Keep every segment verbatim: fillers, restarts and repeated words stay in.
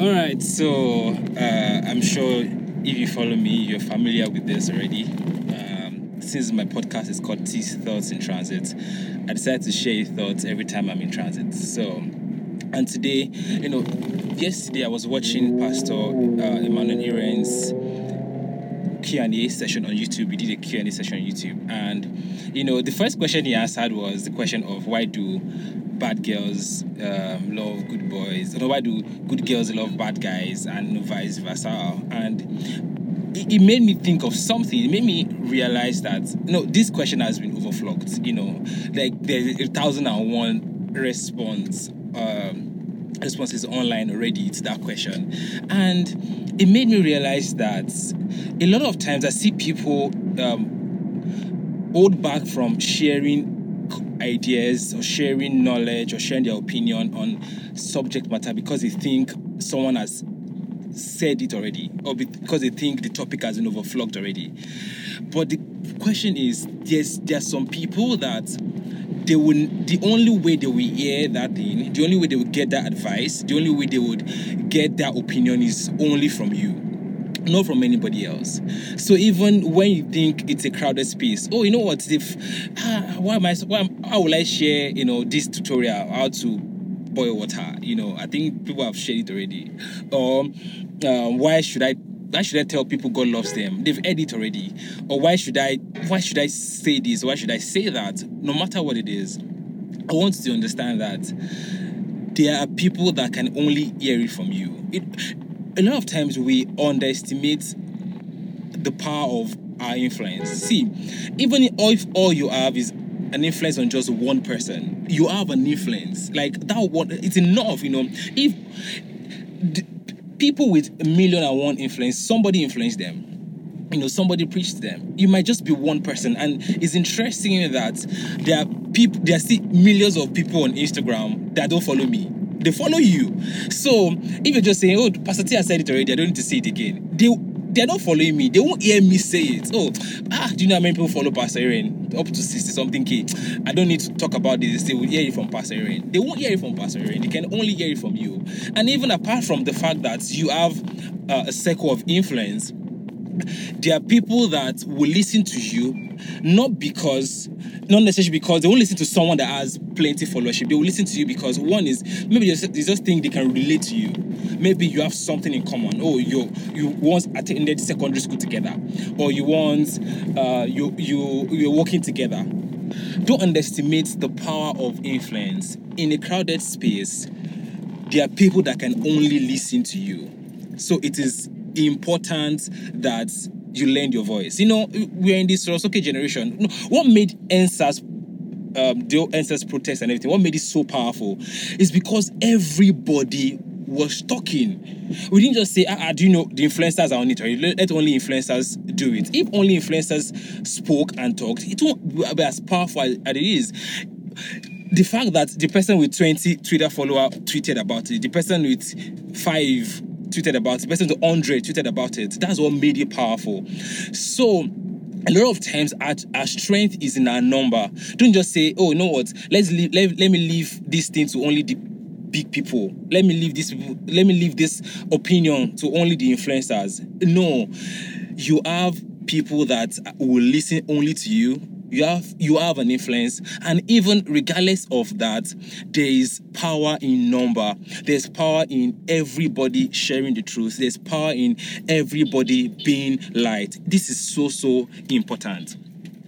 All right, so uh, I'm sure if you follow me, you're familiar with this already. Um, since my podcast is called T's Thoughts in Transit, I decide to share thoughts every time I'm in transit. So, and today, you know, yesterday I was watching Pastor uh, Emmanuel Niren's Q and A session on YouTube. We did a Q and A session on YouTube. And, you know, the first question he asked was the question of why do bad girls um, love good boys, or why do good girls love bad guys and vice versa? And it, it made me think of something. It made me realize that, you know, this question has been overflogged. You know, like there's a thousand and one response um, responses online already to that question. And it made me realize that a lot of times I see people um, hold back from sharing ideas or sharing knowledge or sharing their opinion on subject matter because they think someone has said it already, or because they think the topic has been overflogged already. But the question is, there's there are some people that they will, the only way they will hear that thing, the only way they will get that advice, the only way they would get that opinion is only from you, not from anybody else. So even when you think it's a crowded space, oh, you know what, if, ah, why am I, why, how will I share, you know, this tutorial, how to boil water, you know, I think people have shared it already. Or um, why should I, why should I tell people God loves them? They've heard it already. Or why should I, why should I say this? Why should I say that? No matter what it is, I want you to understand that there are people that can only hear it from you. It, A lot of times we underestimate the power of our influence. See, even if all you have is an influence on just one person, you have an influence. Like, that one, it's enough, you know. If the people with a million and one influence, somebody influenced them. You know, somebody preached them. You might just be one person. And it's interesting that there are people, there are still millions of people on Instagram that don't follow me. They follow you. So if you're just saying, oh, Pastor T has said it already, I don't need to say it again, they, they're not following me. They won't hear me say it. Oh, ah, do you know how many people follow Pastor Irene? Up to sixty something K. I don't need to talk about this. They will hear it from Pastor Irene. They won't hear it from Pastor Irene. They can only hear it from you. And even apart from the fact that you have uh, a circle of influence, there are people that will listen to you, not because, not necessarily because they won't listen to someone that has plenty followership. They will listen to you because, one is, maybe they just, they just think they can relate to you. Maybe you have something in common. Oh, you you once attended secondary school together, or you once uh, you you you're working together. Don't underestimate the power of influence. In a crowded space, there are people that can only listen to you. So it is important that you lend your voice. You know, we're in this okay generation. What made N S A S, um, the N S A S protests and everything, what made it so powerful is because everybody was talking. We didn't just say, ah, do you know, the influencers are on it, or let only influencers do it. If only influencers spoke and talked, it won't be as powerful as it is. The fact that the person with twenty Twitter followers tweeted about it, the person with five tweeted about it, the person to Andre tweeted about it. That's what made it powerful. So a lot of times our, our strength is in our number. Don't just say, oh, you know what, let's leave, let, let me leave this thing to only the big people. Let me leave this let me leave this opinion to only the influencers. No, you have people that will listen only to you. You have you have an influence, and even regardless of that, there is power in number. There's power in everybody sharing the truth. There's power in everybody being light. This is so, so important.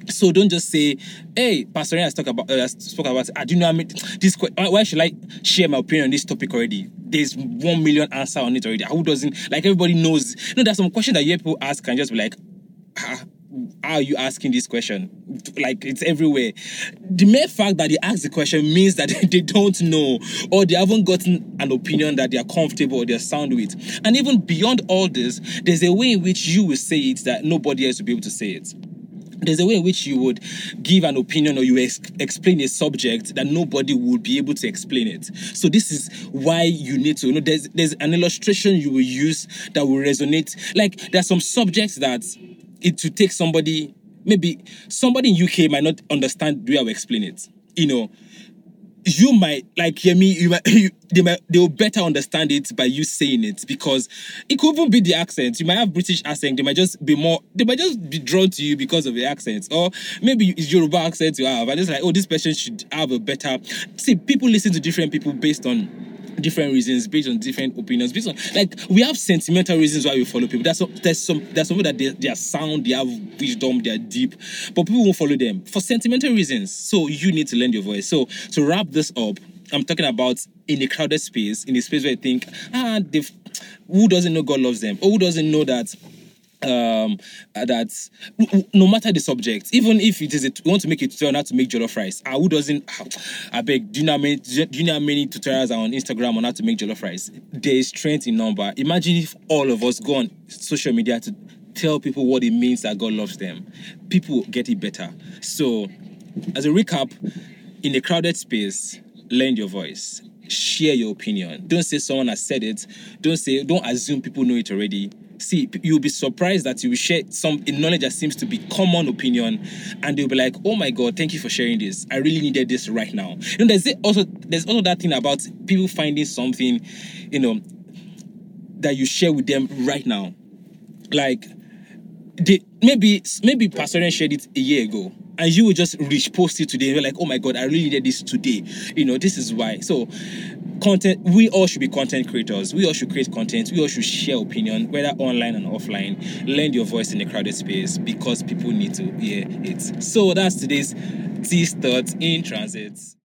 So don't just say, hey, Pastor Irene has talked about, uh, spoke about, I do know, I mean, this, why should I share my opinion on this topic already? There's one million answer on it already. Who doesn't, like, everybody knows. You know, there's some questions that you people ask and just be like, ah, how are you asking this question? Like, it's everywhere. The mere fact that they ask the question means that they don't know, or they haven't gotten an opinion that they are comfortable or they are sound with. And even beyond all this, there's a way in which you will say it that nobody else will be able to say it. There's a way in which you would give an opinion, or you ex- explain a subject that nobody would be able to explain it. So this is why you need to, you know, there's, there's an illustration you will use that will resonate. Like, there are some subjects that it to take somebody, maybe somebody in U K might not understand the way I will explain it. You know, you might, like, hear me, you might, you, they might, they'll better understand it by you saying it, because it could even be the accent. You might have British accent. They might just be more, they might just be drawn to you because of the accent. Or maybe it's Yoruba accent you have. And it's like, oh, this person should have a better... See, people listen to different people based on different reasons, based on different opinions, based on, like, we have sentimental reasons why we follow people. That's some, there's some, there's some people that they, they are sound, they have wisdom, they are deep, but people won't follow them for sentimental reasons. So you need to lend your voice. So to wrap this up, I'm talking about in a crowded space, in a space where you think, ah, they've, who doesn't know God loves them, or who doesn't know that. Um, that no matter the subject, even if it is a, you want to make a tutorial on how to make jollof rice, ah, who doesn't? I beg, do you know how many, do you know how many tutorials are on Instagram on how to make jollof rice? There is strength in number. Imagine if all of us go on social media to tell people what it means that God loves them. People get it better. So, as a recap, in a crowded space, lend your voice. Share your opinion. Don't say someone has said it. Don't say, don't assume people know it already. See, you'll be surprised that you will share some knowledge that seems to be common opinion, and they'll be like, oh my God, thank you for sharing this. I really needed this right now. You know, there's also there's also that thing about people finding something, you know, that you share with them right now. Like, they, maybe maybe Pastor Irene shared it a year ago, and you will just repost it today. You're like, oh my God, I really needed this today. You know, this is why. So, content, we all should be content creators. We all should create content. We all should share opinion, whether online and offline. Lend your voice in a crowded space because people need to hear it. So that's today's T's Thoughts in Transit.